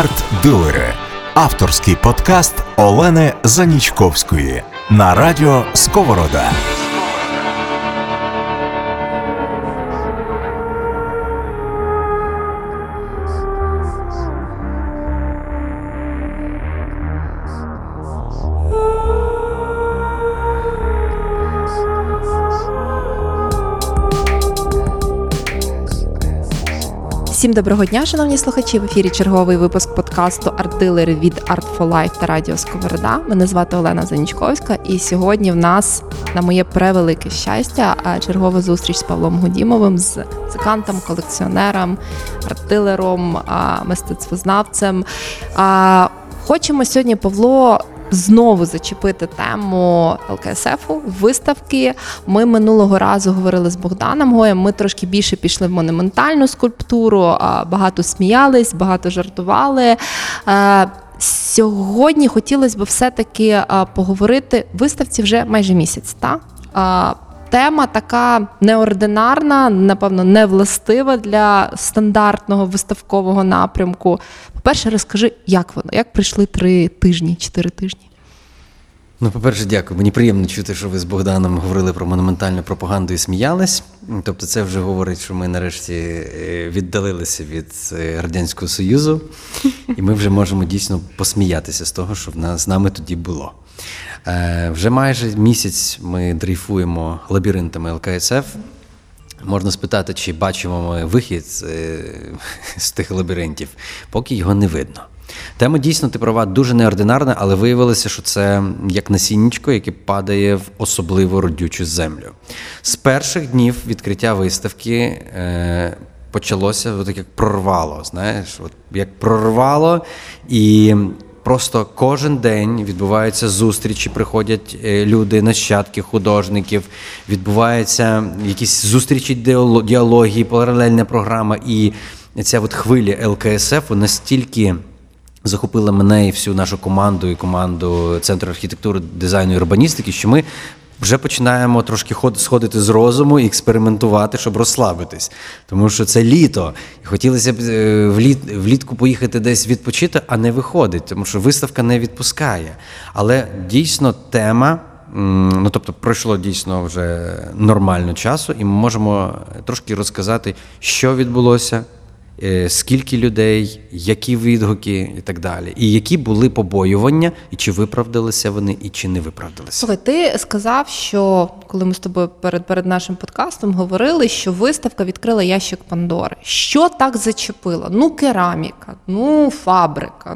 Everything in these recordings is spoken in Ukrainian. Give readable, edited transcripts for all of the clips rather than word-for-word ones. Арт-дилери. Авторський подкаст Олени Занічковської на Радіо Сковорода. Всім доброго дня, шановні слухачі! В ефірі черговий випуск подкасту «Арт-дилери» від Art for Life та Радіо Сковорода. Мене звати Олена Занічковська, і сьогодні в нас, на моє превелике щастя, чергова зустріч з Павлом Гудімовим, з музикантом, колекціонером, арт-дилером, мистецтвознавцем. Хочемо сьогодні, Павло, знову зачепити тему ЛКСФу, виставки. Ми минулого разу говорили з Богданом Гоєм, ми трошки більше пішли в монументальну скульптуру, багато сміялись, багато жартували. Сьогодні хотілося б все-таки поговорити, виставці вже майже місяць, так? Тема така неординарна, напевно, невластива для стандартного виставкового напрямку. По-перше, розкажи, як воно? Як прийшли 3 тижні, 4 тижні? По-перше, дякую. Мені приємно чути, що ви з Богданом говорили про монументальну пропаганду і сміялись. Тобто це вже говорить, що ми нарешті віддалилися від Радянського Союзу. І ми вже можемо дійсно посміятися з того, що з нами тоді було. Вже майже місяць ми дрейфуємо лабіринтами ЛКСФ. Можна спитати, чи бачимо ми вихід з тих лабіринтів, поки його не видно. Тема дійсно, ти права, дуже неординарна, але виявилося, що це як насіннячко, яке падає в особливо родючу землю. З перших днів відкриття виставки почалося, от як прорвало, знаєш, от як прорвало, і просто кожен день відбуваються зустрічі, приходять люди, нащадки художників, відбуваються якісь зустрічі, діалоги, паралельна програма, і ця от хвиля ЛКСФ настільки захопила мене і всю нашу команду, і команду Центру архітектури, дизайну і урбаністики, що ми вже починаємо трошки сходити з розуму і експериментувати, щоб розслабитись. Тому що це літо, і хотілося б влітку поїхати десь відпочити, а не виходить, тому що виставка не відпускає. Але дійсно тема, тобто пройшло дійсно вже нормально часу, і ми можемо трошки розказати, що відбулося, скільки людей, які відгуки і так далі. І які були побоювання, і чи виправдалися вони, і чи не виправдалися. Слухай, ти сказав, що коли ми з тобою перед нашим подкастом говорили, що виставка відкрила ящик Пандори. Що так зачепило? Кераміка, фабрика,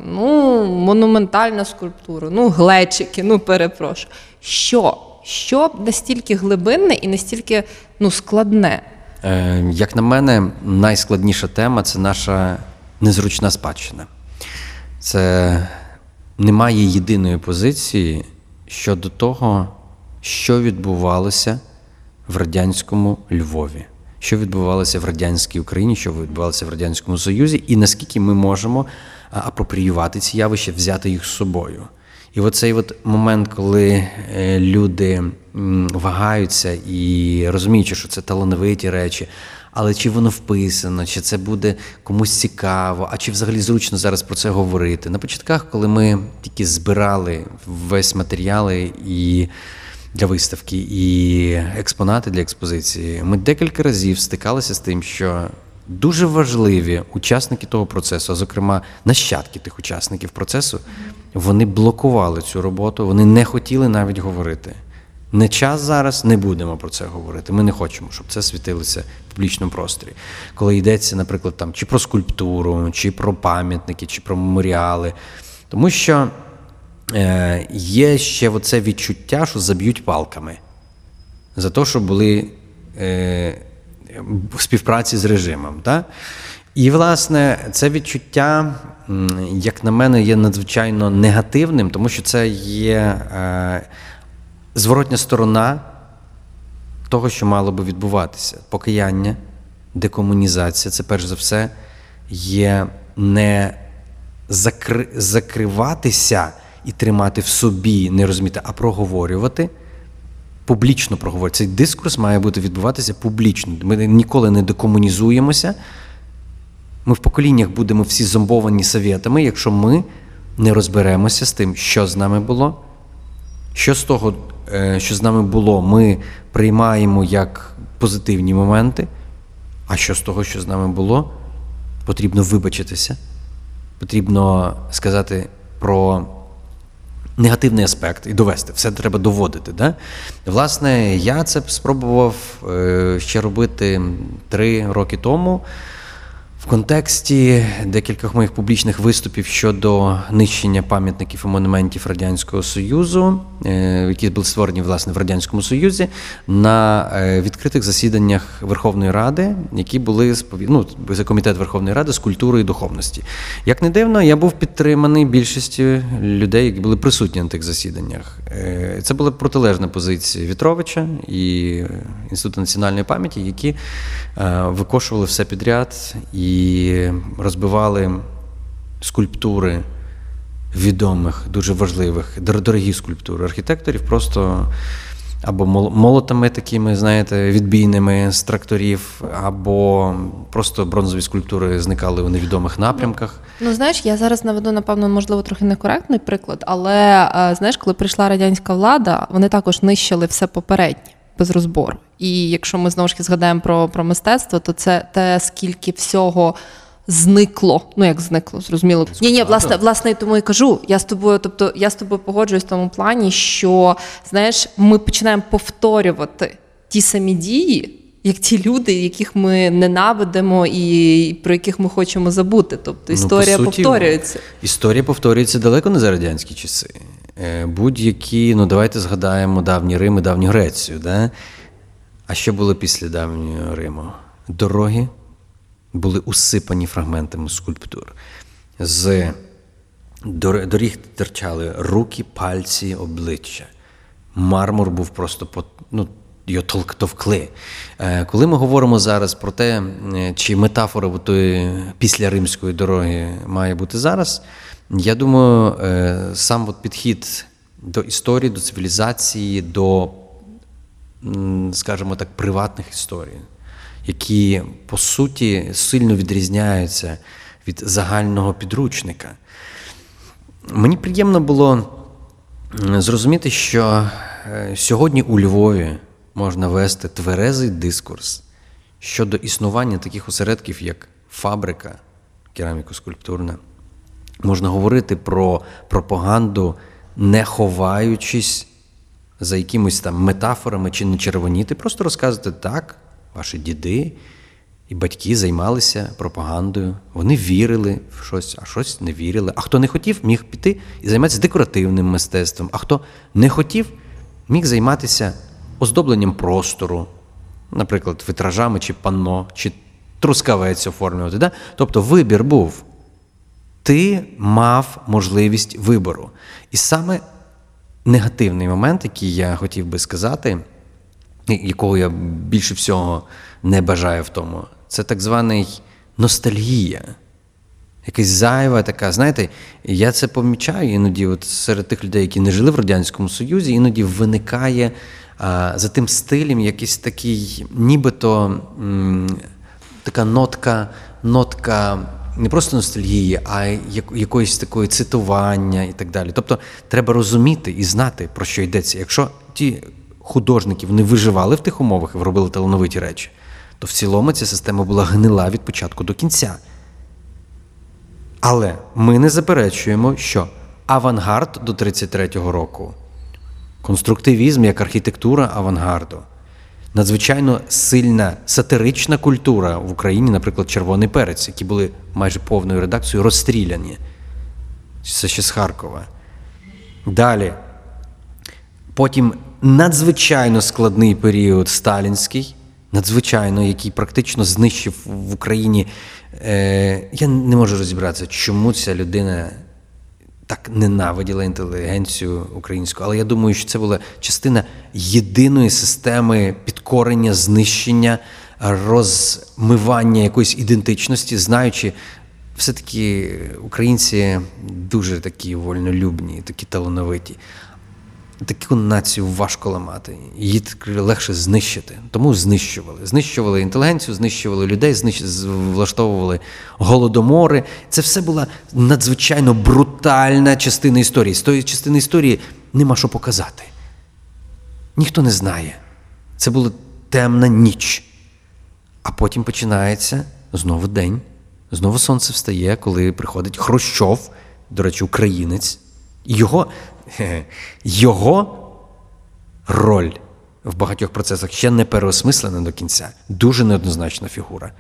монументальна скульптура, глечики, перепрошую. Що? Що настільки глибинне і настільки, складне? Як на мене, найскладніша тема – це наша незручна спадщина. Це немає єдиної позиції щодо того, що відбувалося в радянському Львові, що відбувалося в радянській Україні, що відбувалося в Радянському Союзі, і наскільки ми можемо апропріювати ці явища, взяти їх з собою. І оцей момент, коли люди вагаються і розуміють, що це талановиті речі, але чи воно вписано, чи це буде комусь цікаво, а чи взагалі зручно зараз про це говорити. На початках, коли ми тільки збирали весь матеріали і для виставки, і експонати для експозиції, ми декілька разів стикалися з тим, що дуже важливі учасники того процесу, а зокрема нащадки тих учасників процесу, вони блокували цю роботу, вони не хотіли навіть говорити. Не час зараз, не будемо про це говорити. Ми не хочемо, щоб це світилося в публічному просторі. Коли йдеться, наприклад, чи про скульптуру, чи про пам'ятники, чи про меморіали. Тому що є ще оце відчуття, що заб'ють палками за те, що були в співпраці з режимом. Так? І, власне, це відчуття, як на мене, є надзвичайно негативним, тому що це є зворотня сторона того, що мало би відбуватися. Покаяння, декомунізація – це, перш за все, є не закриватися і тримати в собі, не розуміти, а проговорювати. Публічно проговорювати. Цей дискурс має бути відбуватися публічно. Ми ніколи не декомунізуємося, Ми в поколіннях будемо всі зомбовані совєтами, якщо ми не розберемося з тим, що з нами було, що з того, що з нами було, ми приймаємо як позитивні моменти, а що з того, що з нами було, потрібно вибачитися, потрібно сказати про негативний аспект і довести. Все треба доводити. Да? Власне, я це спробував ще робити 3 роки тому в контексті декількох моїх публічних виступів щодо нищення пам'ятників і монументів Радянського Союзу, які були створені, власне, в Радянському Союзі, на відкритих засіданнях Верховної Ради, які були, ну, за Комітет Верховної Ради з культури і духовності. Як не дивно, я був підтриманий більшістю людей, які були присутні на тих засіданнях. Це була протилежна позиція Вітровича і Інституту національної пам'яті, які викошували все підряд і розбивали скульптури відомих, дуже важливих, дорогі скульптури архітекторів, просто або молотами такими, знаєте, відбійними з тракторів, або просто бронзові скульптури зникали у невідомих напрямках. Ну, знаєш, я зараз наведу, напевно, можливо, трохи некоректний приклад, але, знаєш, коли прийшла радянська влада, вони також нищили все попереднє, без розбору. І якщо ми знову ж згадаємо про мистецтво, то це те, скільки всього зникло. Ну, як зникло, зрозуміло. Ні, власне, тому і кажу. Я з тобою, тобто, я з тобою погоджуюсь в тому плані, що, знаєш, ми починаємо повторювати ті самі дії, як ті люди, яких ми ненавидимо і про яких ми хочемо забути. Тобто, історія, ну, по суті, повторюється. Історія повторюється далеко не за радянські часи. Будь-які, ну, давайте згадаємо давній Рим і давню Грецію, да? А що було після давнього Риму? Дороги були усипані фрагментами скульптур. З доріг терчали руки, пальці, обличчя. Мармур був просто, його товкли. Коли ми говоримо зараз про те, чи метафора тої післяримської дороги має бути зараз, я думаю, сам підхід до історії, до цивілізації, до, скажімо так, приватних історій, які, по суті, сильно відрізняються від загального підручника. Мені приємно було зрозуміти, що сьогодні у Львові можна вести тверезий дискурс щодо існування таких осередків, як фабрика кераміко-скульптурна. Можна говорити про пропаганду, не ховаючись за якимись там метафорами чи не червоніти, просто розказувати так, ваші діди і батьки займалися пропагандою, вони вірили в щось, а щось не вірили. А хто не хотів, міг піти і займатися декоративним мистецтвом, а хто не хотів, міг займатися оздобленням простору, наприклад, вітражами чи панно, чи трускавець оформлювати. Да? Тобто вибір був. Ти мав можливість вибору. І саме негативний момент, який я хотів би сказати, якого я більше всього не бажаю в тому, це так званий ностальгія. Якась зайва така, знаєте, я це помічаю іноді от серед тих людей, які не жили в Радянському Союзі, іноді виникає за тим стилем якийсь такий, нібито така нотка не просто ностальгії, а якоїсь такої цитування і так далі. Тобто треба розуміти і знати, про що йдеться. Якщо ті художники не виживали в тих умовах і робили талановиті речі, то в цілому ця система була гнила від початку до кінця. Але ми не заперечуємо, що авангард до 1933 року, конструктивізм як архітектура авангарду, надзвичайно сильна сатирична культура в Україні, наприклад, «Червоний перець», які були майже повною редакцією розстріляні. Це ще з Харкова. Далі. Потім надзвичайно складний період сталінський, надзвичайно, який практично знищив в Україні. Я не можу розібратися, чому ця людина так ненавиділа інтелігенцію українську. Але я думаю, що це була частина єдиної системи підкорення, знищення, розмивання якоїсь ідентичності, знаючи, все-таки українці дуже такі вольнолюбні, такі талановиті. таку націю важко ламати, її легше знищити. Тому знищували. Знищували інтелігенцію, знищували людей, влаштовували голодомори. Це все була надзвичайно брутальна частина історії. З тої частини історії нема що показати. Ніхто не знає. Це була темна ніч. А потім починається знову день. Знову сонце встає, коли приходить Хрущов, до речі, українець. Його роль в багатьох процесах ще не переосмислена до кінця. Дуже неоднозначна фігура.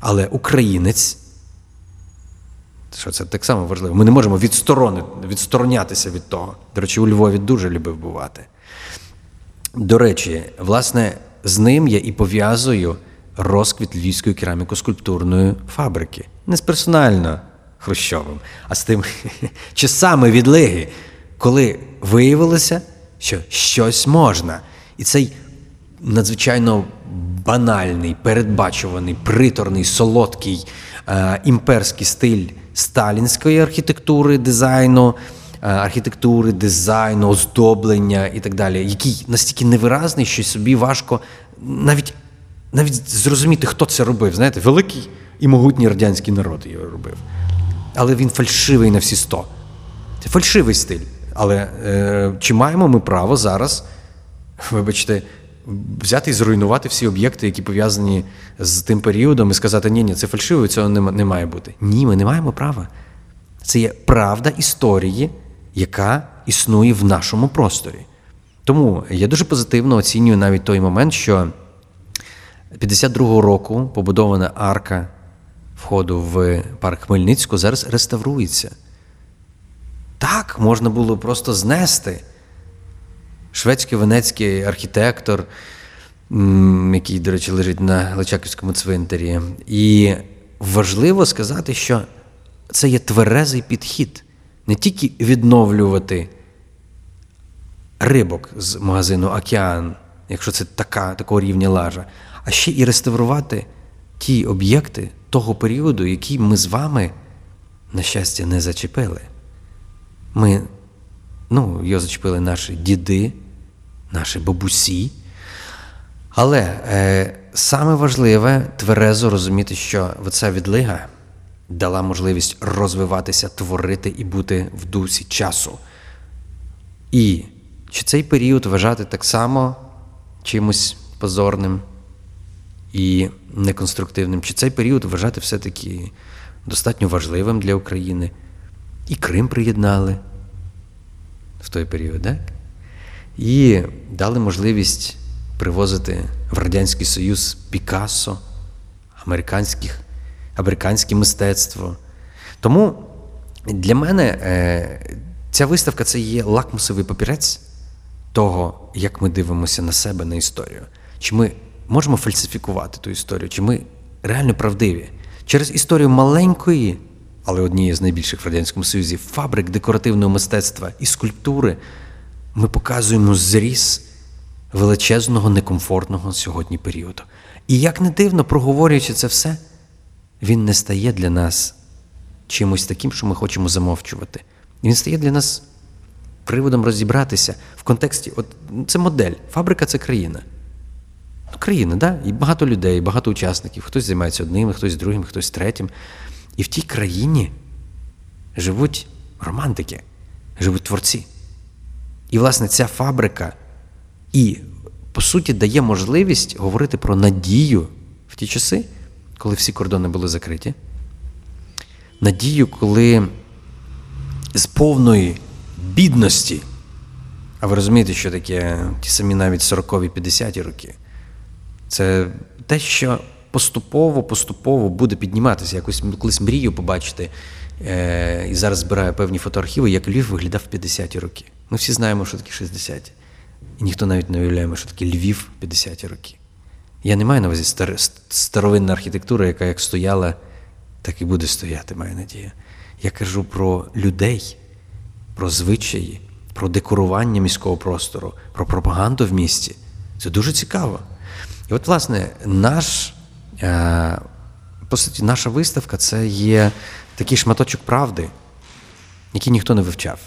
Але українець, що це так само важливо, ми не можемо відсторонятися від того. До речі, у Львові дуже любив бувати. До речі, власне, з ним я і пов'язую розквіт львівської кераміко-скульптурної фабрики. Не з персонально Хрущовим, а з тим часами відлиги, коли виявилося, що щось можна. І цей надзвичайно банальний, передбачуваний, приторний, солодкий імперський стиль сталінської архітектури, дизайну, оздоблення і так далі, який настільки невиразний, що собі важко навіть зрозуміти, хто це робив. Знаєте, великий і могутній радянський народ його робив. Але він фальшивий на всі 100. Це фальшивий стиль. Але чи маємо ми право зараз, вибачте, взяти і зруйнувати всі об'єкти, які пов'язані з тим періодом, і сказати, ні, це фальшиво, цього не має бути. Ні, ми не маємо права. Це є правда історії, яка існує в нашому просторі. Тому я дуже позитивно оцінюю навіть той момент, що 52-го року побудована арка входу в парк Хмельницького зараз реставрується. Так, можна було просто знести. Шведський венецький архітектор, який, до речі, лежить на Личаківському цвинтарі. І важливо сказати, що це є тверезий підхід. Не тільки відновлювати рибок з магазину «Океан», якщо це такого рівня лажа, а ще і реставрувати ті об'єкти того періоду, які ми з вами, на щастя, не зачепили. Його зачепили наші діди, наші бабусі. Але саме важливе тверезо розуміти, що ця відлига дала можливість розвиватися, творити і бути в дусі часу. І чи цей період вважати так само чимось позорним і неконструктивним, чи цей період вважати все-таки достатньо важливим для України. І Крим приєднали в той період, так? І дали можливість привозити в Радянський Союз Пікассо, американське мистецтво. Тому для мене ця виставка – це є лакмусовий папірець того, як ми дивимося на себе, на історію. Чи ми можемо фальсифікувати ту історію, чи ми реально правдиві? Через історію маленької, але однієї з найбільших в Радянському Союзі, фабрик декоративного мистецтва і скульптури, ми показуємо зріз величезного, некомфортного сьогодні періоду. І як не дивно, проговорюючи це все, він не стає для нас чимось таким, що ми хочемо замовчувати. Він стає для нас приводом розібратися в контексті, це модель, фабрика – це країна. Країна, да? І багато людей, багато учасників. Хтось займається одним, хтось другим, хтось третім. І в тій країні живуть романтики, живуть творці. І, власне, ця фабрика і, по суті, дає можливість говорити про надію в ті часи, коли всі кордони були закриті. Надію, коли з повної бідності, а ви розумієте, що таке ті самі навіть 40-ві, 50-ті роки, це те, що поступово буде підніматися. Якось колись мрію побачити, і зараз збираю певні фотоархіви, як Львів виглядав в 50-ті роки. Ми всі знаємо, що такі 60-ті. І ніхто навіть не уявляє, що таке Львів в 50-ті роки. Я не маю на увазі старовинна архітектура, яка як стояла, так і буде стояти, маю надію. Я кажу про людей, про звичаї, про декорування міського простору, про пропаганду в місті. Це дуже цікаво. І власне, по суті, наша виставка – це є такий шматочок правди, який ніхто не вивчав.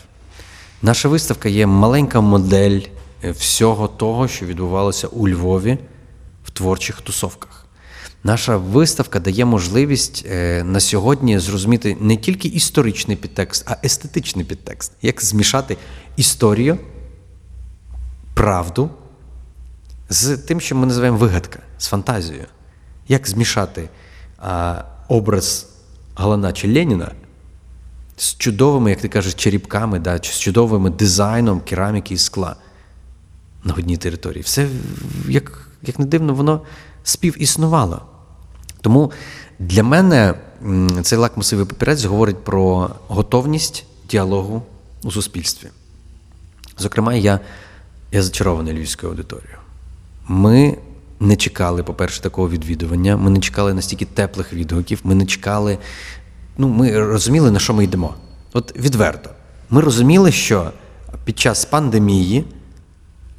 Наша виставка є маленька модель всього того, що відбувалося у Львові в творчих тусовках. Наша виставка дає можливість на сьогодні зрозуміти не тільки історичний підтекст, а естетичний підтекст. Як змішати історію, правду з тим, що ми називаємо вигадка, з фантазією. Як змішати образ Галана чи Леніна з чудовими, як ти кажеш, черепками, да, чи з чудовим дизайном кераміки і скла на одній території. Все, як не дивно, воно співіснувало. Тому для мене цей лакмусовий папірець говорить про готовність діалогу у суспільстві. Зокрема, я зачарований львівською аудиторією. Ми не чекали, по-перше, такого відвідування, ми не чекали настільки теплих відгуків, ми не чекали, ми розуміли, на що ми йдемо. От відверто. Ми розуміли, що під час пандемії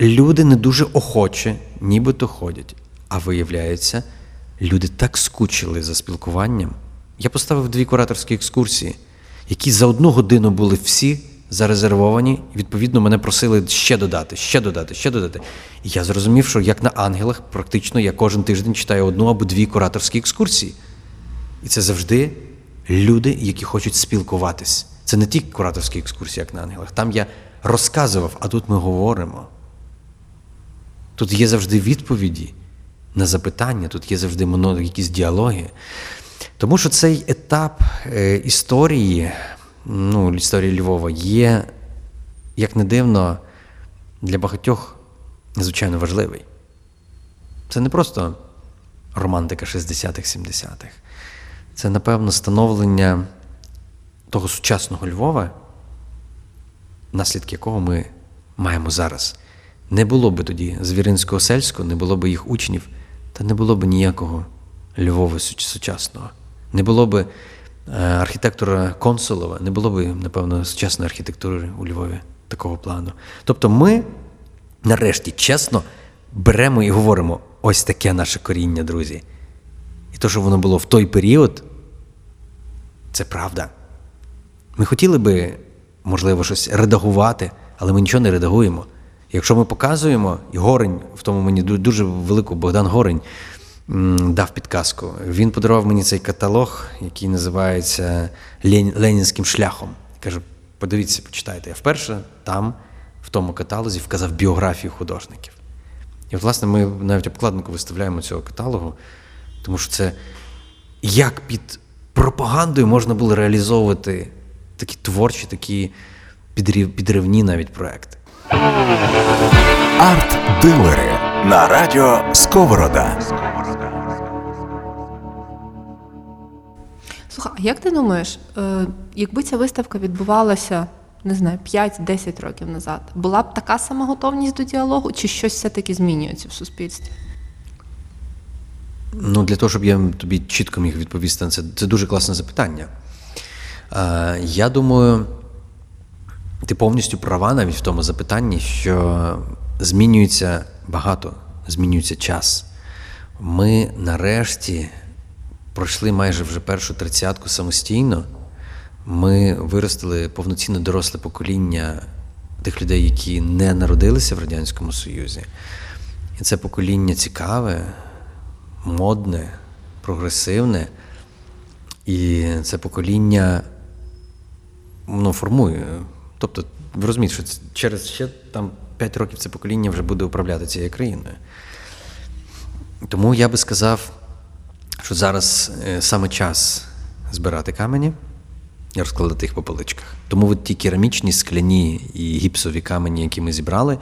люди не дуже охоче нібито ходять. А виявляється, люди так скучили за спілкуванням. Я поставив 2 кураторські екскурсії, які за 1 годину були всі зарезервовані. Відповідно, мене просили ще додати. І я зрозумів, що як на «Ангелах» практично я кожен тиждень читаю 1 або 2 кураторські екскурсії. І це завжди люди, які хочуть спілкуватись. Це не ті кураторські екскурсії, як на «Ангелах». Там я розказував, а тут ми говоримо. Тут є завжди відповіді на запитання, тут є завжди якісь діалоги. Тому що цей етап історії Львова є, як не дивно, для багатьох надзвичайно важливий. Це не просто романтика 60-х, 70-х. Це, напевно, становлення того сучасного Львова, наслідки якого ми маємо зараз. Не було би тоді Звіринського, Сельського, не було би їх учнів, та не було би ніякого Львова сучасного. Не було би архітектора Консолова, не було би, напевно, сучасної архітектури у Львові такого плану. Тобто ми, нарешті, чесно, беремо і говоримо, ось таке наше коріння, друзі. І те, що воно було в той період, це правда. Ми хотіли би, можливо, щось редагувати, але ми нічого не редагуємо. Якщо ми показуємо, і Горень, в тому мені дуже велику, Богдан Горень дав підказку. Він подарував мені цей каталог, який називається «Ленінським шляхом». Каже, подивіться, почитайте. Я вперше там, в тому каталозі, вказав біографію художників. І от, власне, ми навіть обкладинку виставляємо цього каталогу, тому що це як під пропагандою можна було реалізовувати такі творчі, такі підривні навіть проекти. Арт-дилери на радіо Сковорода. Слухай, як ти думаєш, якби ця виставка відбувалася, не знаю, 5-10 років назад, була б така сама готовність до діалогу, чи щось все-таки змінюється в суспільстві? Для того, щоб я тобі чітко міг відповісти на це дуже класне запитання. Я думаю, ти повністю права навіть в тому запитанні, що змінюється багато, змінюється час. Ми нарешті пройшли майже вже першу 30-ку самостійно. Ми виростили повноцінно доросле покоління тих людей, які не народилися в Радянському Союзі. І це покоління цікаве, модне, прогресивне. І це покоління формує. Тобто, ви розумієте, що через ще 5 років це покоління вже буде управляти цією країною. Тому я би сказав, що зараз саме час збирати камені і розкладати їх по поличках. Тому от ті керамічні, скляні і гіпсові камені, які ми зібрали,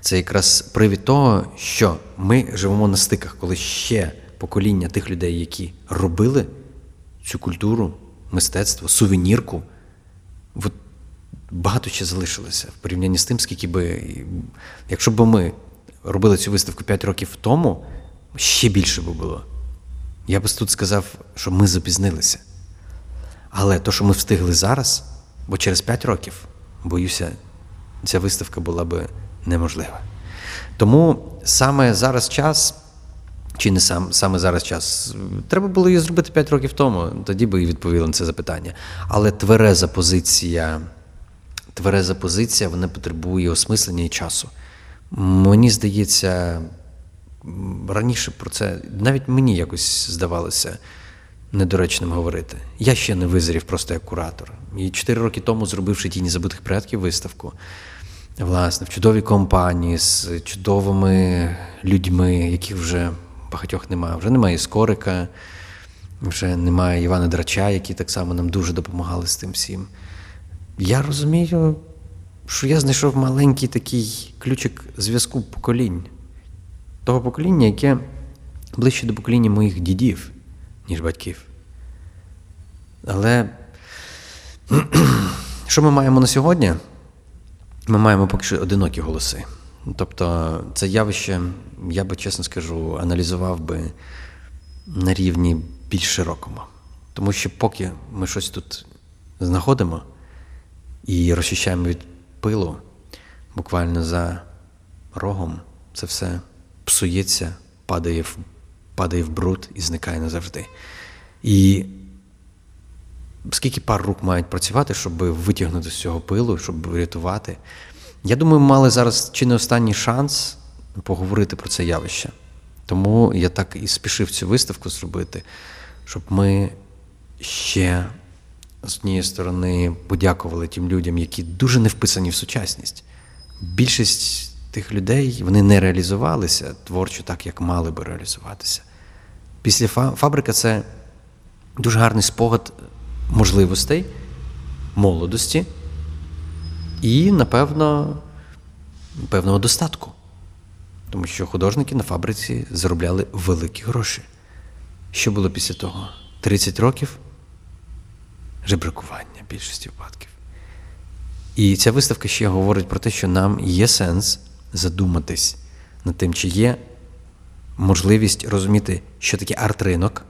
це якраз привід того, що ми живемо на стиках, коли ще покоління тих людей, які робили цю культуру, мистецтво, сувенірку, багато ще залишилося в порівнянні з тим, скільки би... Якщо б ми робили цю виставку 5 років тому, ще більше би було. Я б тут сказав, що ми запізнилися. Але то, що ми встигли зараз, бо через 5 років, боюся, ця виставка була би неможлива. Тому саме зараз час, чи не саме зараз час, треба було її зробити 5 років тому, тоді би і відповіли на це запитання. Але твереза позиція твереза позиція, вона потребує осмислення і часу. Мені здається, раніше про це, навіть мені якось здавалося недоречним говорити. Я ще не визрів просто як куратор. І 4 роки тому, зробивши «Тіні забутих предків» виставку, власне, в чудовій компанії, з чудовими людьми, яких вже багатьох немає. Вже немає Скорика, вже немає Івана Драча, який так само нам дуже допомагали з тим всім. Я розумію, що я знайшов маленький такий ключик зв'язку поколінь. Того покоління, яке ближче до покоління моїх дідів, ніж батьків. Але що ми маємо на сьогодні? Ми маємо поки що одинокі голоси. Тобто це явище, я би, чесно скажу, аналізував би на рівні більш широкому. Тому що поки ми щось тут знаходимо і розчищаємо від пилу, буквально за рогом, це все псується, падає в бруд і зникає назавжди. І скільки пар рук мають працювати, щоб витягнути з цього пилу, щоб врятувати. Я думаю, ми мали зараз чи не останній шанс поговорити про це явище. Тому я так і спішив цю виставку зробити, щоб ми ще, з однієї сторони, подякували тим людям, які дуже не вписані в сучасність. Більшість тих людей, вони не реалізувалися творчо так, як мали би реалізуватися. Після фабрика – це дуже гарний спогад можливостей, молодості і, напевно, певного достатку. Тому що художники на фабриці заробляли великі гроші. Що було після того? 30 років жебракування в більшості випадків. І ця виставка ще говорить про те, що нам є сенс задуматись над тим, чи є можливість розуміти, що таке арт-ринок,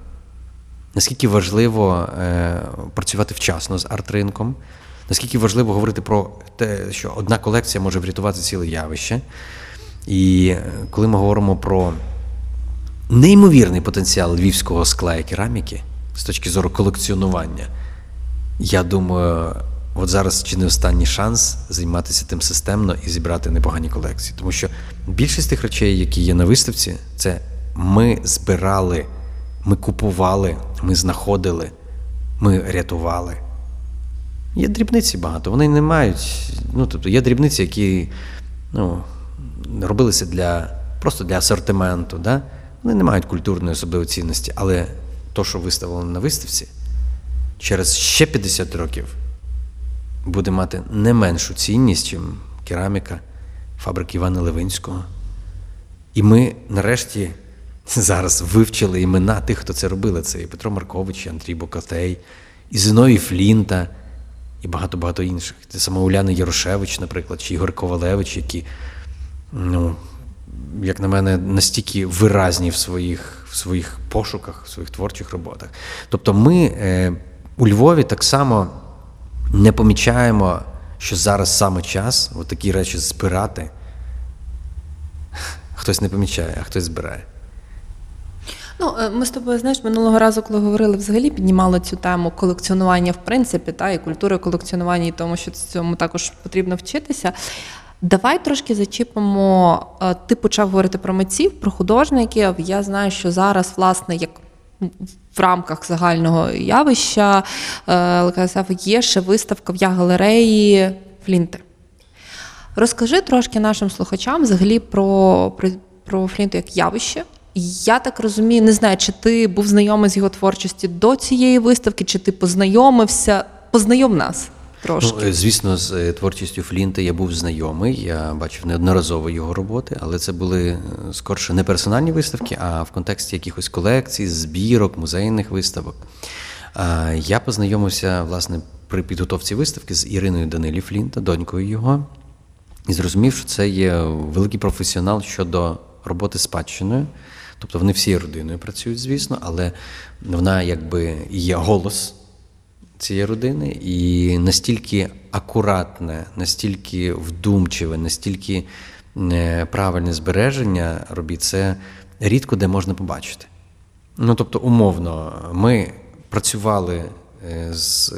наскільки важливо працювати вчасно з арт-ринком, наскільки важливо говорити про те, що одна колекція може врятувати ціле явище. І коли ми говоримо про неймовірний потенціал львівського скла і кераміки з точки зору колекціонування, я думаю, от зараз чи не останній шанс займатися тим системно і зібрати непогані колекції. Тому що більшість тих речей, які є на виставці, це ми збирали, ми купували, ми знаходили, ми рятували. Є дрібниці багато, вони не мають, тобто є дрібниці, які, робилися просто для асортименту, да? Вони не мають культурної особливої цінності, але то, що виставлено на виставці, через ще 50 років буде мати не меншу цінність, ніж кераміка фабрики Івана Левинського. І ми нарешті зараз вивчили імена тих, хто це робили. Це і Петро Маркович, і Андрій Бокотей, і Зеновій Флінта, і багато-багато інших. Це сама Уляна Ярошевич, наприклад, чи Ігор Ковалевич, які, як на мене, настільки виразні в своїх пошуках, в своїх творчих роботах. Тобто ми у Львові так само не помічаємо, що зараз саме час такі речі збирати. Хтось не помічає, а хтось збирає. Ми з тобою, минулого разу, коли говорили, взагалі піднімали цю тему колекціонування в принципі, і культури колекціонування, і тому, що цьому також потрібно вчитися. Давай трошки зачіпимо, ти почав говорити про митців, про художників. Я знаю, що зараз, власне, як в рамках загального явища ЛКСФ є ще виставка в Я Галереї Флінти. Розкажи трошки нашим слухачам взагалі про Флінту як явище. Я так розумію, не знаю, чи ти був знайомий з його творчості до цієї виставки, чи ти познайомився, познайом нас. Звісно, з творчістю Флінта я був знайомий, я бачив неодноразово його роботи, але це були скорше не персональні виставки, а в контексті якихось колекцій, збірок, музейних виставок. Я познайомився, власне, при підготовці виставки з Іриною Данилі Флінта, донькою його, і зрозумів, що це є великий професіонал щодо роботи спадщиною. Тобто вони всією родиною працюють, звісно, але вона якби є голос цієї родини, і настільки акуратне, настільки вдумчиве, настільки правильне збереження робіт, це рідко де можна побачити. Тобто, умовно, ми працювали з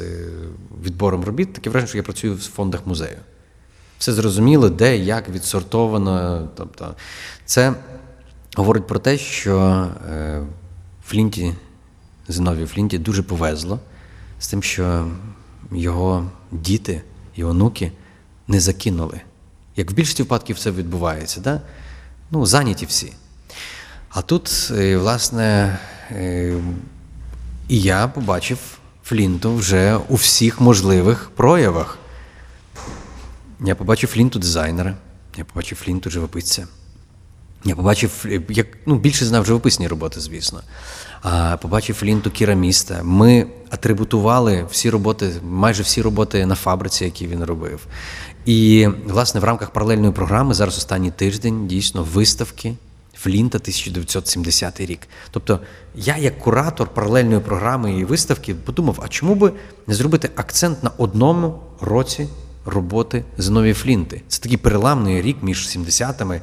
відбором робіт, таке враження, що я працюю в фондах музею. Все зрозуміло, де, як, відсортовано. Тобто, це говорить про те, що Флінті, Зеновію Флінті дуже повезло з тим, що його діти і онуки не закинули. Як в більшості випадків це відбувається, да? Ну, зайняті всі. А тут, власне, і я побачив Флінту вже у всіх можливих проявах. Я побачив Флінту дизайнера, я побачив Флінту живописця. Я побачив, більше знав живописні роботи, звісно. А побачив Флінту кераміста. Ми атрибутували всі роботи, майже всі роботи на фабриці, які він робив. І, власне, в рамках паралельної програми зараз останній тиждень дійсно виставки Флінта 1970 рік. Тобто я як куратор паралельної програми і виставки подумав, а чому би не зробити акцент на одному році роботи Зеновія Флінти. Це такий переламний рік між 70-ми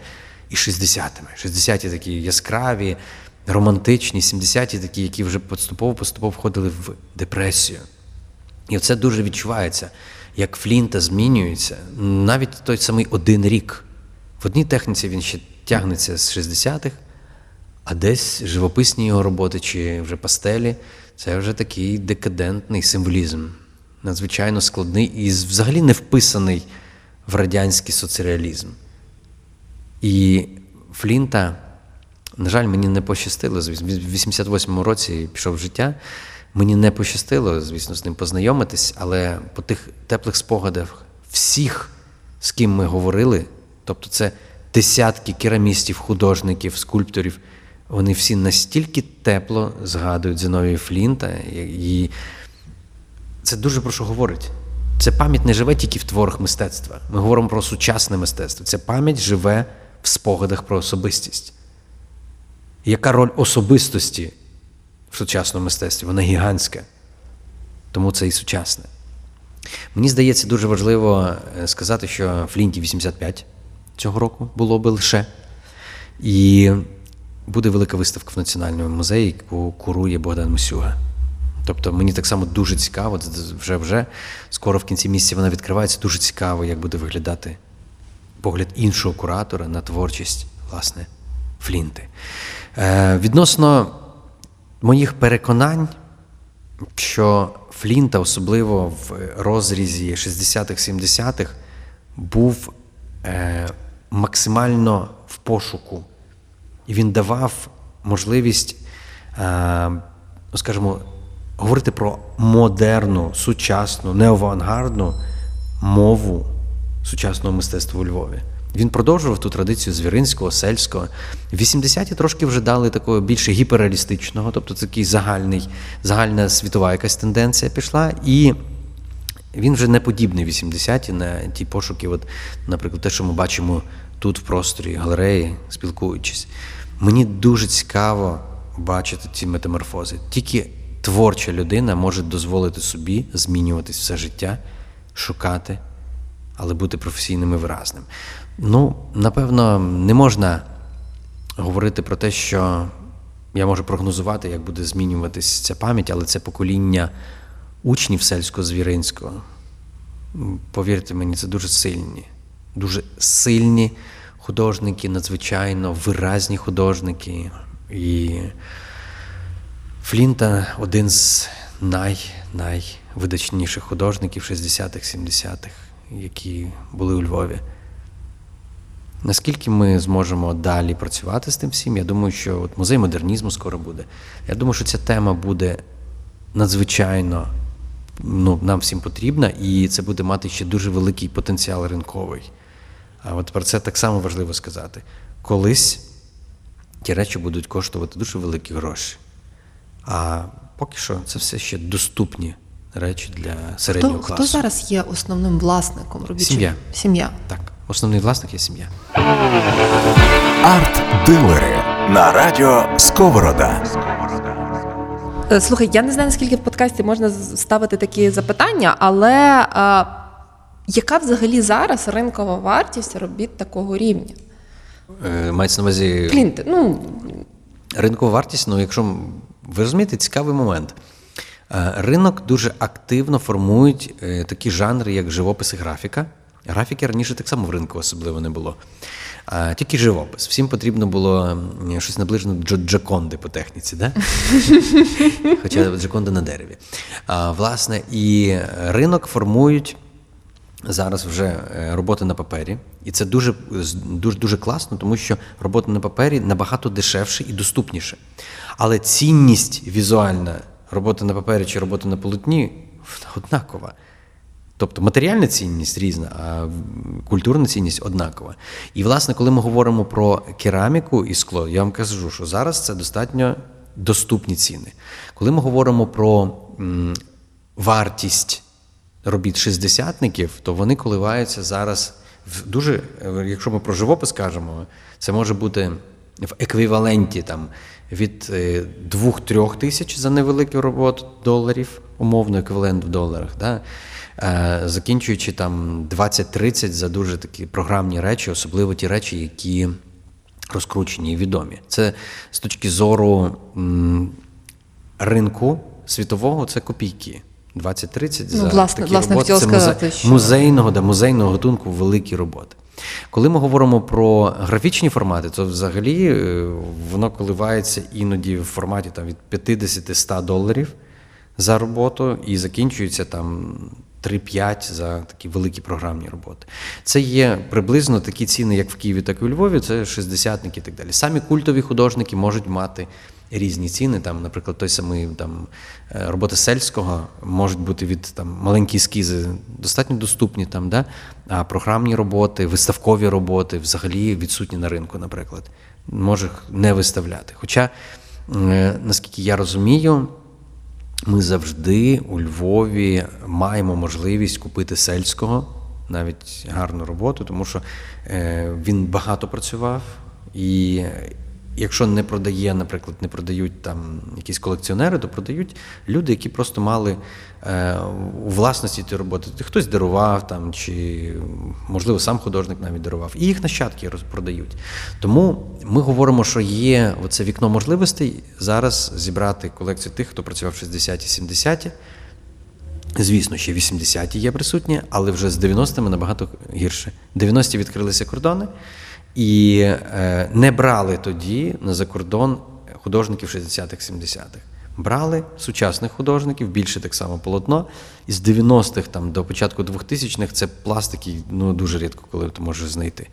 і 60-ми. 60-ті такі яскраві, романтичні, 70-ті такі, які вже поступово входили в депресію. І це дуже відчувається, як Флінта змінюється. Навіть той самий один рік. В одній техніці він ще тягнеться з 60-х, а десь живописні його роботи чи вже пастелі – це вже такий декадентний символізм. Надзвичайно складний і взагалі не вписаний в радянський соцреалізм. І Флінта, на жаль, мені не пощастило, звісно, в 88-му році пішов в життя. Мені не пощастило, звісно, з ним познайомитись, але по тих теплих спогадах всіх, з ким ми говорили, тобто це десятки керамістів, художників, скульпторів, вони всі настільки тепло згадують Зеновія Флінта. І це дуже про що говорить. Ця пам'ять не живе тільки в творах мистецтва. Ми говоримо про сучасне мистецтво. Ця пам'ять живе в спогадах про особистість. Яка роль особистості в сучасному мистецтві? Вона гігантська. Тому це і сучасне. Мені здається, дуже важливо сказати, що Флінті 85 цього року було би лише. І буде велика виставка в Національному музеї, яку курує Богдан Мусюга. Тобто мені так само дуже цікаво, вже скоро в кінці місяця вона відкривається, дуже цікаво, як буде виглядати погляд іншого куратора на творчість, власне, Флінти. Відносно моїх переконань, що Флінта, особливо в розрізі 60-х, 70-х, був максимально в пошуку. І він давав можливість, скажімо, говорити про модерну, сучасну, неоавангардну мову сучасного мистецтва у Львові. Він продовжував ту традицію Звіринського, Сельського. 80-ті трошки вже дали такого більше гіперреалістичного, тобто такий загальна світова якась тенденція пішла. І він вже не подібний 80-ті на ті пошуки, от, наприклад, те, що ми бачимо тут в просторі галереї, спілкуючись. Мені дуже цікаво бачити ці метаморфози. Тільки творча людина може дозволити собі змінюватись все життя, шукати, але бути професійним і виразним. Напевно, не можна говорити про те, що я можу прогнозувати, як буде змінюватись ця пам'ять, але це покоління учнів Сельського, Звіринського. Повірте мені, це дуже сильні художники, надзвичайно виразні художники. І Флінта – один з найвидатніших художників 60-х, 70-х, які були у Львові. Наскільки ми зможемо далі працювати з тим всім, я думаю, що от музей модернізму скоро буде. Я думаю, що ця тема буде надзвичайно нам всім потрібна, і це буде мати ще дуже великий потенціал ринковий. А от про це так само важливо сказати. Колись ті речі будуть коштувати дуже великі гроші. А поки що це все ще доступні речі для середнього класу. Хто зараз є основним власником робіт? Сім'я. Так, основний власник є сім'я. Арт-дилери на радіо Сковорода. Слухай, я не знаю, наскільки в подкасті можна ставити такі запитання, але яка взагалі зараз ринкова вартість робіт такого рівня? Мається на увазі... Флінти, Ринкова вартість, якщо... Ви розумієте, цікавий момент. Ринок дуже активно формують такі жанри, як живопис і графіка. Графіки раніше так само в ринку особливо не було. Тільки живопис. Всім потрібно було щось наближено до Джоконди по техніці, да? Хоча Джоконда на дереві. Власне, і ринок формують зараз вже роботи на папері. І це дуже, дуже, дуже класно, тому що роботи на папері набагато дешевше і доступніше. Але цінність візуальна роботи на папері чи роботи на полотні однакова. Тобто матеріальна цінність різна, а культурна цінність однакова. І, власне, коли ми говоримо про кераміку і скло, я вам кажу, що зараз це достатньо доступні ціни. Коли ми говоримо про вартість робіт шістдесятників, то вони коливаються зараз в дуже, якщо ми про живопис кажемо, це може бути в еквіваленті там, від 2-3 тисяч за невелику роботу доларів, умовно еквівалент в доларах, да? Закінчуючи там 20-30 за дуже такі програмні речі, особливо ті речі, які розкручені і відомі. Це з точки зору ринку світового, це копійки. 20-30 за такі роботи. Це музейного гатунку великі роботи. Коли ми говоримо про графічні формати, то взагалі воно коливається іноді в форматі там, від 50-100 доларів за роботу і закінчується там 3-5 за такі великі програмні роботи. Це є приблизно такі ціни, як в Києві, так і у Львові, це шістдесятники і так далі. Самі культові художники можуть мати різні ціни, там, наприклад, той самий там, роботи Сельського можуть бути від там, маленькі ескізи, достатньо доступні, там, да? А програмні роботи, виставкові роботи взагалі відсутні на ринку, наприклад. Може не виставляти. Хоча, наскільки я розумію, ми завжди у Львові маємо можливість купити Сельського, навіть гарну роботу, тому що він багато працював і якщо не продає, наприклад, не продають там якісь колекціонери, то продають люди, які просто мали у власності ті роботи. Хтось дарував там, чи, можливо, сам художник навіть дарував. І їх нащадки розпродають. Тому ми говоримо, що є оце вікно можливостей зараз зібрати колекцію тих, хто працював в 60-70-ті. Звісно, ще 80-ті є присутні, але вже з 90-ми набагато гірше. 90-ті відкрилися кордони. І не брали тоді на закордон художників 60-х, 70-х. Брали сучасних художників, більше так само полотно. І з 90-х там, до початку 2000-х це пластики, ну, дуже рідко, коли ти можеш знайти.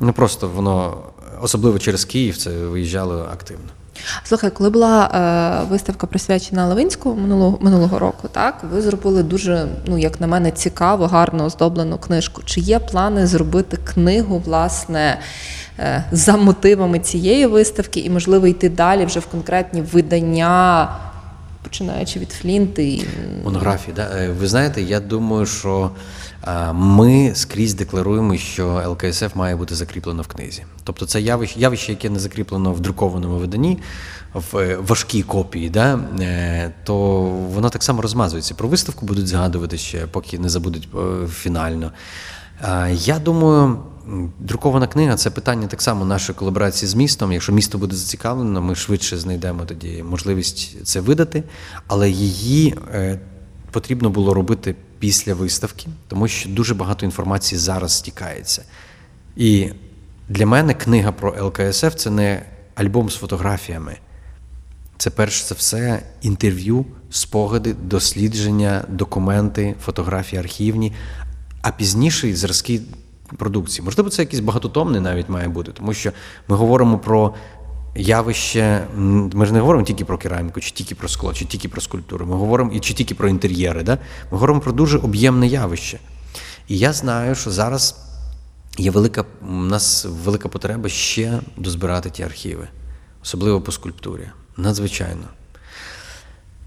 Ну, просто воно, особливо через Київ, це виїжджало активно. Слухай, коли була виставка присвячена Левинському минулого року, так, ви зробили дуже, ну, як на мене, цікаву, гарно оздоблену книжку. Чи є плани зробити книгу, власне, за мотивами цієї виставки і, можливо, йти далі вже в конкретні видання, починаючи від Флінти? І... Монографії, да? Ви знаєте, я думаю, що ми скрізь декларуємо, що ЛКСФ має бути закріплено в книзі. Тобто це явище, яке не закріплено в друкованому виданні, в важкій копії, да? То воно так само розмазується. Про виставку будуть згадувати ще, поки не забудуть фінально. Я думаю, друкована книга – це питання так само нашої колаборації з містом. Якщо місто буде зацікавлено, ми швидше знайдемо тоді можливість це видати. Але її потрібно було робити після виставки, тому що дуже багато інформації зараз стікається. І для мене книга про ЛКСФ – це не альбом з фотографіями. Це, перш за все, інтерв'ю, спогади, дослідження, документи, фотографії архівні, а пізніше – зразки продукції. Можливо, це якийсь багатотомний навіть має бути, тому що ми говоримо про явище, ми ж не говоримо тільки про кераміку, чи тільки про скло, чи тільки про скульптуру, ми говоримо, чи тільки про інтер'єри, да? Ми говоримо про дуже об'ємне явище. І я знаю, що зараз є у нас велика потреба ще дозбирати ті архіви, особливо по скульптурі, надзвичайно.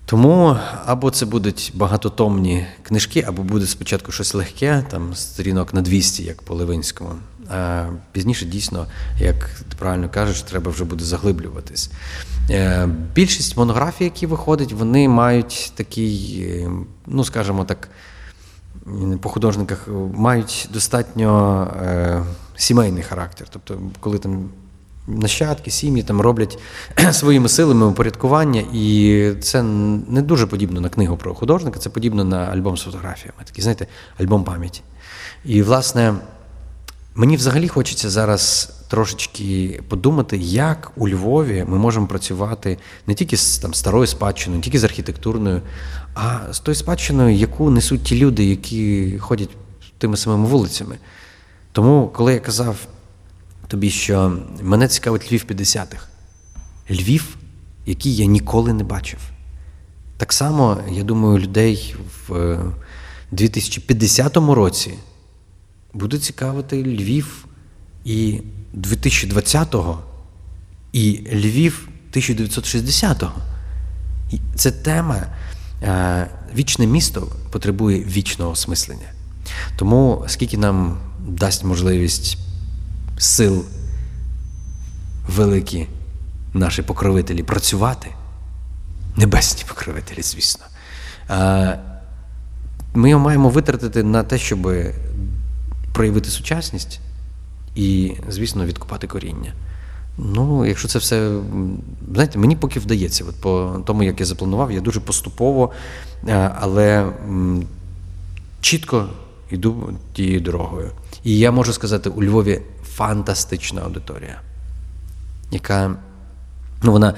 Тому або це будуть багатотомні книжки, або буде спочатку щось легке, там сторінок на 200, як по Левинському. А пізніше, дійсно, як ти правильно кажеш, треба вже буде заглиблюватись. Більшість монографій, які виходять, вони мають такий, ну, скажімо так, по художниках, мають достатньо сімейний характер. Тобто, коли там нащадки, сім'ї там роблять своїми силами упорядкування, і це не дуже подібно на книгу про художника, це подібно на альбом з фотографіями, такий, знаєте, альбом пам'яті. І, власне, мені взагалі хочеться зараз трошечки подумати, як у Львові ми можемо працювати не тільки з там, старою спадщиною, не тільки з архітектурною, а з тою спадщиною, яку несуть ті люди, які ходять тими самими вулицями. Тому, коли я казав тобі, що мене цікавить Львів 50-х, Львів, який я ніколи не бачив. Так само, я думаю, людей в 2050 році буде цікавити Львів і 2020-го, і Львів 1960-го. Це тема, вічне місто потребує вічного осмислення. Тому скільки нам дасть можливість сил великі наші покровителі працювати, небесні покровителі, звісно, ми його маємо витратити на те, щоб проявити сучасність і, звісно, відкопати коріння. Ну, якщо це все, знаєте, мені поки вдається, от по тому, як я запланував, я дуже поступово, але чітко йду тією дорогою. І я можу сказати, у Львові фантастична аудиторія, яка, ну вона,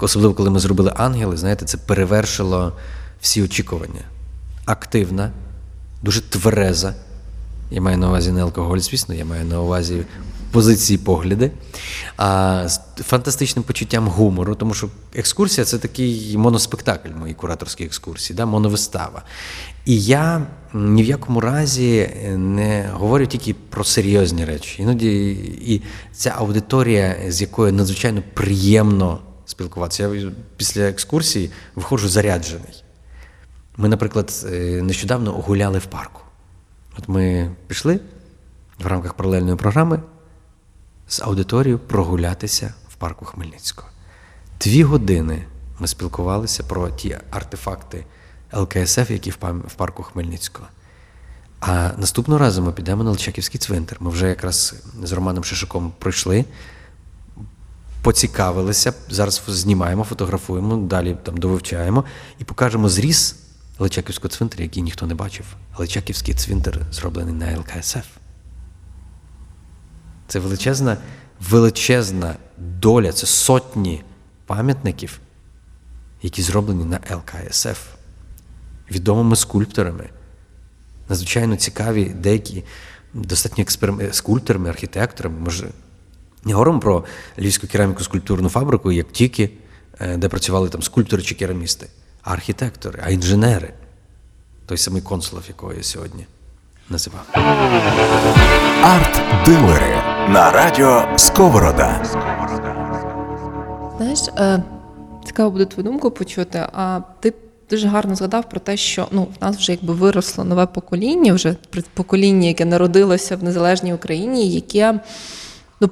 особливо коли ми зробили «Ангели», знаєте, це перевершило всі очікування. Активна, дуже твереза, я маю на увазі не алкоголь, звісно, я маю на увазі позиції, погляди, а з фантастичним почуттям гумору, тому що екскурсія – це такий моноспектакль, мої кураторські екскурсії, да, моновистава. І я ні в якому разі не говорю тільки про серйозні речі. Іноді і ця аудиторія, з якою надзвичайно приємно спілкуватися. Я після екскурсії виходжу заряджений. Ми, наприклад, нещодавно гуляли в парку. От ми пішли в рамках паралельної програми з аудиторією прогулятися в парку Хмельницького. 2 години ми спілкувалися про ті артефакти ЛКСФ, які в парку Хмельницького. А наступного разу ми підемо на Личаківський цвинтар. Ми вже якраз з Романом Шишуком прийшли, поцікавилися, зараз знімаємо, фотографуємо, далі там довивчаємо і покажемо зріз Личаківського цвинтаря, який ніхто не бачив. Личаківський цвинтар зроблений на ЛКСФ. Це величезна, величезна доля, це сотні пам'ятників, які зроблені на ЛКСФ. Відомими скульпторами, надзвичайно цікаві деякі достатньо скульпторами, архітекторами. Може, не говоримо про Львівську кераміко-скульптурну фабрику, як тільки, де працювали там скульптори чи керамісти, а архітектори, а інженери. Той самий Консулов, якого я сьогодні називав. Арт-дилери на радіо Сковорода. Знаєш, цікаво буде твою думку почути, а ти дуже гарно згадав про те, що в нас вже якби виросло нове покоління, вже покоління, яке народилося в незалежній Україні, яке,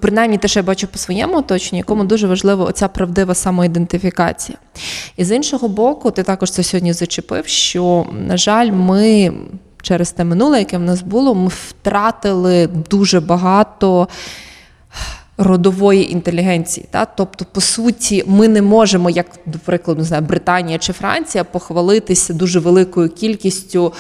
принаймні те, що я бачу по своєму оточенню, якому дуже важлива оця правдива самоідентифікація. І з іншого боку, ти також це сьогодні зачепив, що, на жаль, ми через те минуле, яке в нас було, ми втратили дуже багато родової інтелігенції. Та? Тобто, по суті, ми не можемо, як, до прикладу, не знаю, Британія чи Франція, похвалитися дуже великою кількістю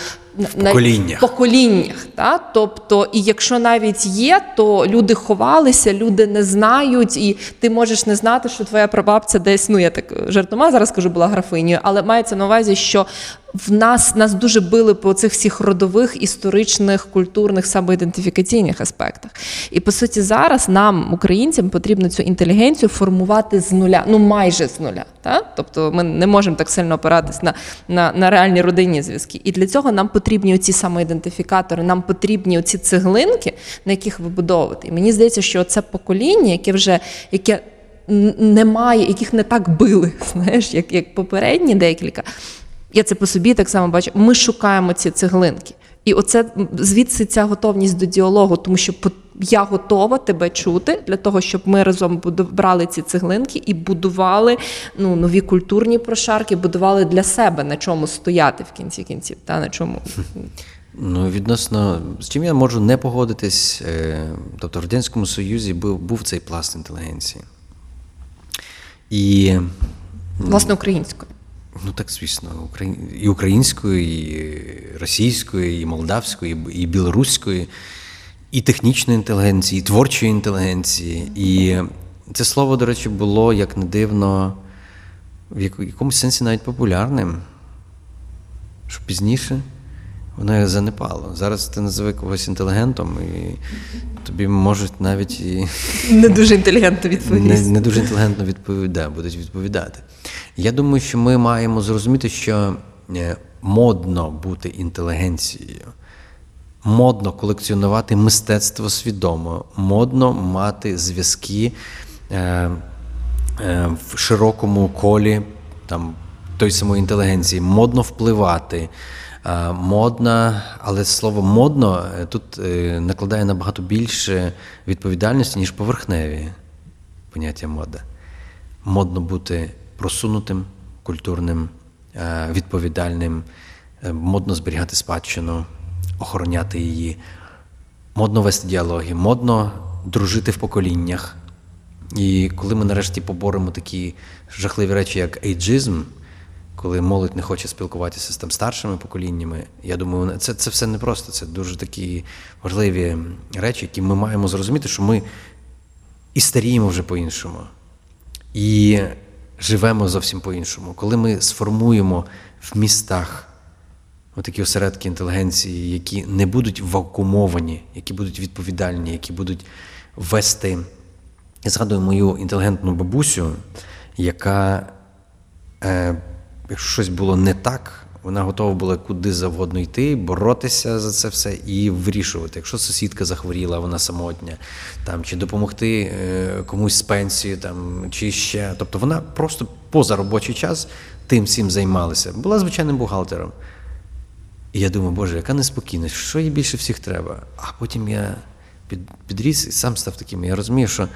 поколіннях. Та? Тобто, і якщо навіть є, то люди ховалися, люди не знають, і ти можеш не знати, що твоя прабабця десь, я так жартома зараз кажу, була графинею, але мається на увазі, що в нас дуже били по цих всіх родових, історичних, культурних, самоідентифікаційних аспектах. І, по суті, зараз нам, українцям, потрібно цю інтелігенцію формувати з нуля, майже з нуля. Та? Тобто ми не можемо так сильно опиратись на реальні родинні зв'язки. І для цього нам потрібні оці самоідентифікатори, нам потрібні оці цеглинки, на яких вибудовувати. І мені здається, що це покоління, яке немає, яких не так били, знаєш, як попередні декілька. Я це по собі так само бачу. Ми шукаємо ці цеглинки. І оце звідси ця готовність до діалогу, тому що я готова тебе чути для того, щоб ми разом брали ці цеглинки і будували нові культурні прошарки, будували для себе, на чому стояти в кінці кінців, та на чому. Відносно, з чим я можу не погодитись, тобто в Радянському Союзі був цей пласт інтелігенції. І, власне, українською. Так, звісно, і українською, і російською, і молдавською, і білоруською, і технічної інтелігенції, і творчої інтелігенції. І це слово, до речі, було, як не дивно, в якомусь сенсі навіть популярним, що пізніше воно занепало. Зараз ти називаєш когось інтелігентом, і тобі можуть навіть і не дуже інтелігентно відповісти. Не дуже інтелігентно будуть відповідати. Я думаю, що ми маємо зрозуміти, що модно бути інтелігенцією, модно колекціонувати мистецтво свідомо, модно мати зв'язки в широкому колі там той самої інтелігенції, модно впливати. Модна, але слово «модно» тут накладає набагато більше відповідальності, ніж поверхневі поняття мода. Модно бути просунутим, культурним, відповідальним, модно зберігати спадщину, охороняти її, модно вести діалоги, модно дружити в поколіннях. І коли ми нарешті поборемо такі жахливі речі, як ейджизм, коли молодь не хоче спілкуватися з старшими поколіннями, я думаю, це все непросто. Це дуже такі важливі речі, які ми маємо зрозуміти, що ми і старіємо вже по-іншому, і живемо зовсім по-іншому. Коли ми сформуємо в містах отакі осередки інтелігенції, які не будуть вакуумовані, які будуть відповідальні, які будуть вести... Я згадую мою інтелігентну бабусю, яка... Якщо щось було не так, вона готова була куди завгодно йти, боротися за це все і вирішувати. Якщо сусідка захворіла, вона самотня, там, чи допомогти комусь з пенсії, там, чи ще. Тобто вона просто поза робочий час тим всім займалася. Була звичайним бухгалтером. І я думаю, боже, яка неспокійність, що їй більше всіх треба? А потім я підріс і сам став таким. Я розумію, що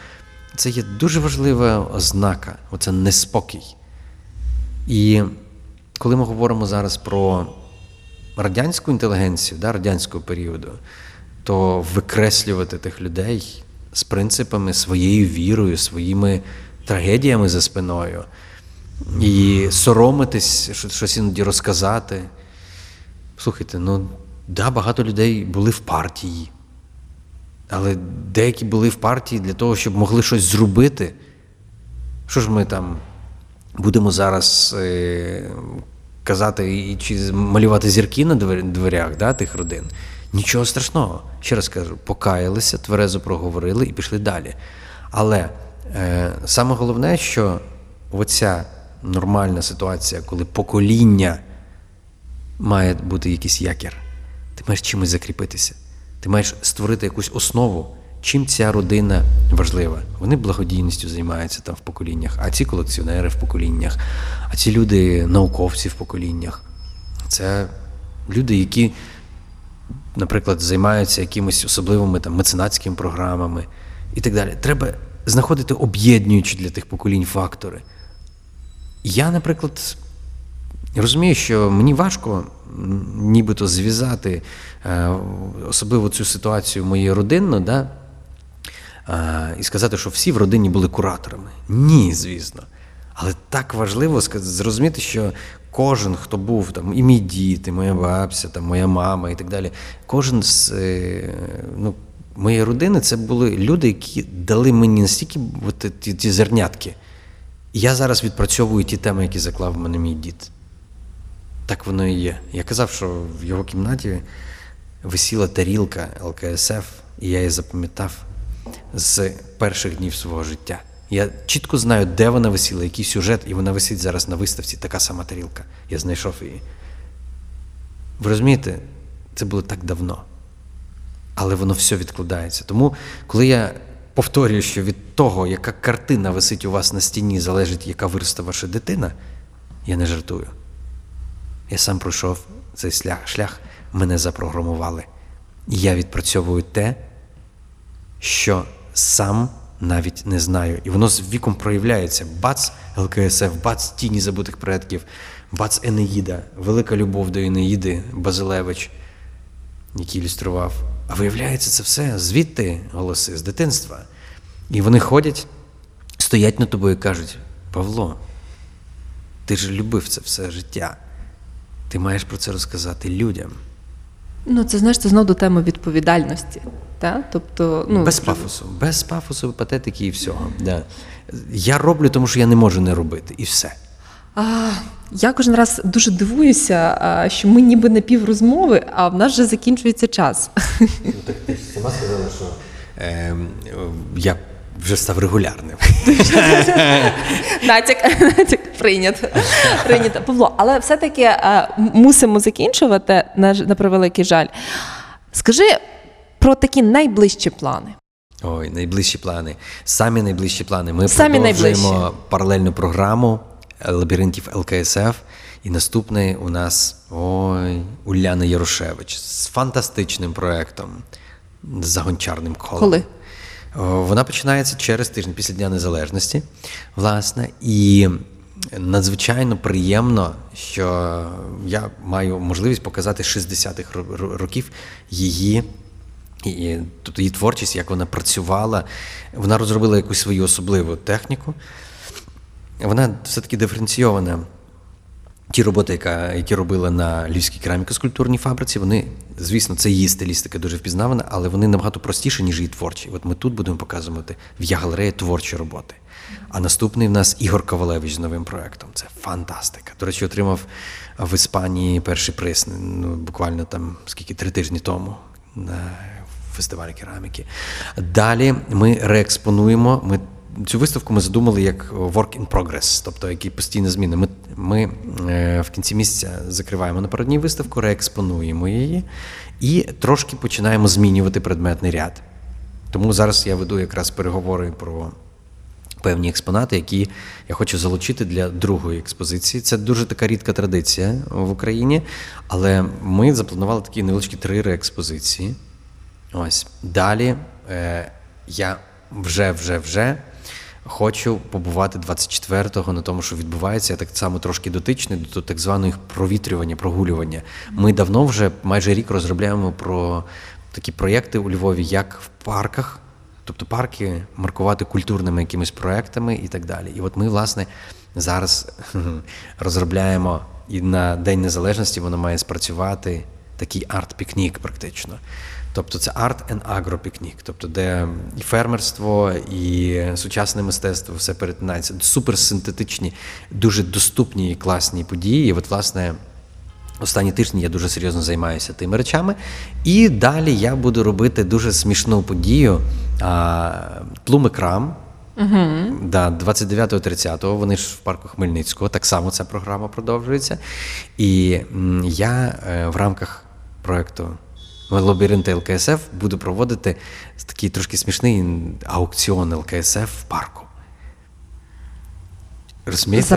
це є дуже важлива ознака, оце неспокій. І коли ми говоримо зараз про радянську інтелігенцію, радянського періоду, то викреслювати тих людей з принципами, своєю вірою, своїми трагедіями за спиною, і соромитись, щось іноді розказати. Слухайте, багато людей були в партії, але деякі були в партії для того, щоб могли щось зробити. Що ж ми там... будемо зараз казати чи малювати зірки на дверях тих родин. Нічого страшного. Ще раз кажу, покаялися, тверезо проговорили і пішли далі. Але саме головне, що оця нормальна ситуація, коли покоління має бути якийсь якір. Ти маєш чимось закріпитися. Ти маєш створити якусь основу, чим ця родина важлива. Вони благодійністю займаються там в поколіннях, а ці колекціонери в поколіннях, а ці люди науковці в поколіннях. Це люди, які, наприклад, займаються якимись особливими там меценатськими програмами і так далі. Треба знаходити об'єднуючі для тих поколінь фактори. Я, наприклад, розумію, що мені важко нібито зв'язати особливо цю ситуацію моєї родинно, і сказати, що всі в родині були кураторами. Ні, звісно. Але так важливо зрозуміти, що кожен, хто був, і мій дід, і моя бабця, моя мама і так далі, кожен з моєї родини – це були люди, які дали мені настільки ті зернятки. Я зараз відпрацьовую ті теми, які заклав в мене мій дід. Так воно і є. Я казав, що в його кімнаті висіла тарілка ЛКСФ, і я її запам'ятав з перших днів свого життя. Я чітко знаю, де вона висіла, який сюжет, і вона висить зараз на виставці, така сама тарілка. Я знайшов її. Ви розумієте, це було так давно. Але воно все відкладається. Тому, коли я повторюю, що від того, яка картина висить у вас на стіні, залежить, яка виросте ваша дитина, я не жартую. Я сам пройшов цей шлях, мене запрограмували. І я відпрацьовую те, що сам навіть не знаю. І воно з віком проявляється. Бац ЛКСФ, бац тіні забутих предків, бац Енеїда, велика любов до Енеїди, Базилевич, який ілюстрував. А виявляється це все звідти голоси, з дитинства. І вони ходять, стоять над тобою і кажуть: Павло, ти ж любив це все життя. Ти маєш про це розказати людям. Ну, це, знаєш, це знов до теми відповідальності. Та? Тобто, без пафосу. Без пафосу, патетики і всього. Да. Я роблю, тому що я не можу не робити. І все. Я кожен раз дуже дивуюся, що ми ніби на піврозмови, а в нас вже закінчується час. Так ти ж сама сказала, що я вже став регулярним. Натяк прийнято. Павло, але все-таки мусимо закінчувати, на превеликий жаль. Скажи про такі найближчі плани. Ой, найближчі плани. Самі найближчі плани. Ми продовжуємо паралельну програму лабіринтів ЛКСФ. І наступний у нас Уляна Ярошевич з фантастичним проєктом, за Гончарним колом. Коли? Вона починається через тиждень після Дня Незалежності, власне, і надзвичайно приємно, що я маю можливість показати 60-х років її творчість, як вона працювала. Вона розробила якусь свою особливу техніку. Вона все-таки диференційована. Ті роботи, які робила на Львівській кераміко-скульптурній фабриці, вони, звісно, це її стилістика дуже впізнавана, але вони набагато простіші, ніж її творчі. От ми тут будемо показувати в Я Галереї творчі роботи. А наступний в нас Ігор Ковалевич з новим проєктом. Це фантастика. До речі, отримав в Іспанії перший приз, буквально там, 3 тижні тому, на фестивалі кераміки. Далі ми реекспонуємо, цю виставку ми задумали як work in progress, тобто які постійні зміни. Ми в кінці місяця закриваємо напередодні виставку, реекспонуємо її і трошки починаємо змінювати предметний ряд. Тому зараз я веду якраз переговори про певні експонати, які я хочу залучити для другої експозиції. Це дуже така рідка традиція в Україні, але ми запланували такі невеличкі 3 реекспозиції. Ось. Далі я вже хочу побувати 24-го на тому, що відбувається. Я так само трошки дотичний до так званого провітрювання, прогулювання. Ми давно вже майже рік розробляємо про такі проєкти у Львові, як в парках, тобто парки маркувати культурними якимись проєктами і так далі. І от ми, власне, зараз розробляємо, і на День Незалежності воно має спрацювати, такий арт-пікнік практично. Тобто це арт and агропікнік, тобто де і фермерство, і сучасне мистецтво, все перетинається. Суперсинтетичні, дуже доступні і класні події. І от, власне, останні тижні я дуже серйозно займаюся тими речами. І далі я буду робити дуже смішну подію «Тлуми Крам». Uh-huh. Да, 29-30-го, вони ж в парку Хмельницького, так само ця програма продовжується. І я в рамках проєкту «Лабіринти ЛКСФ» буду проводити такий трошки смішний аукціон ЛКСФ в парку. Розумієте?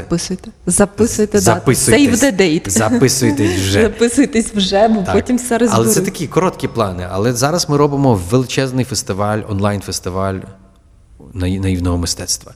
Записуйте дату. Save the date. Записуйтесь вже, бо так. Потім все розберуть. Але це такі короткі плани. Але зараз ми робимо величезний фестиваль, онлайн-фестиваль наївного мистецтва.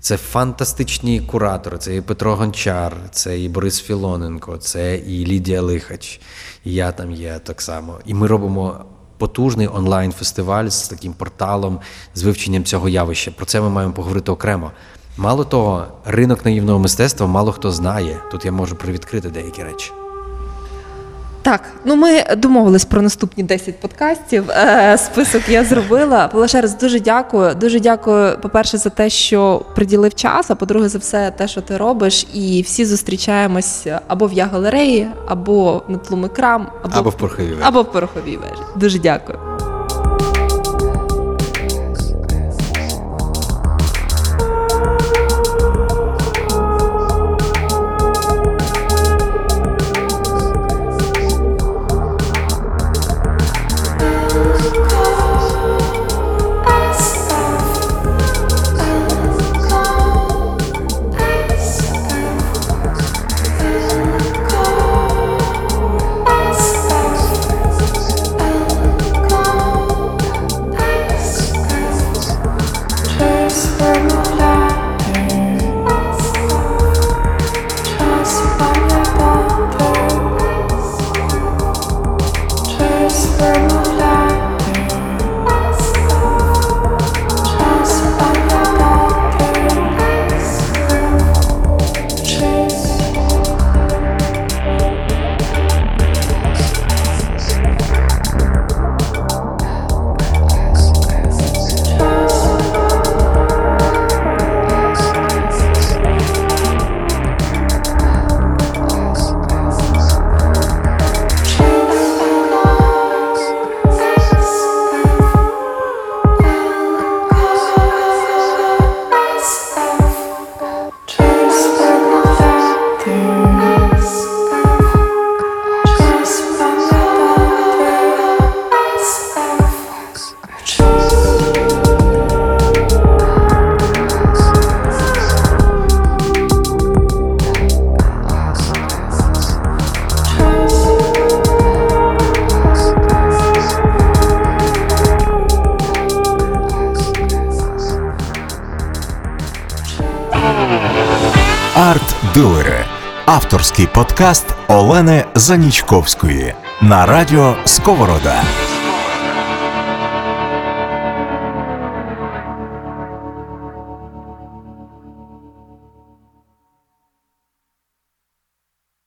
Це фантастичні куратори. Це і Петро Гончар, це і Борис Філоненко, це і Лідія Лихач. І я там є так само. І ми робимо потужний онлайн-фестиваль з таким порталом, з вивченням цього явища. Про це ми маємо поговорити окремо. Мало того, ринок наївного мистецтва мало хто знає. Тут я можу привідкрити деякі речі. Так, ми домовились про наступні 10 подкастів, список я зробила. Павло, ще раз дуже дякую, по-перше, за те, що приділив час, а по-друге, за все те, що ти робиш, і всі зустрічаємось або в Я Галереї, або на Тлуми Крам, або в Пороховій вежі. Дуже дякую. авторський подкаст Олени Занічковської на радіо Сковорода.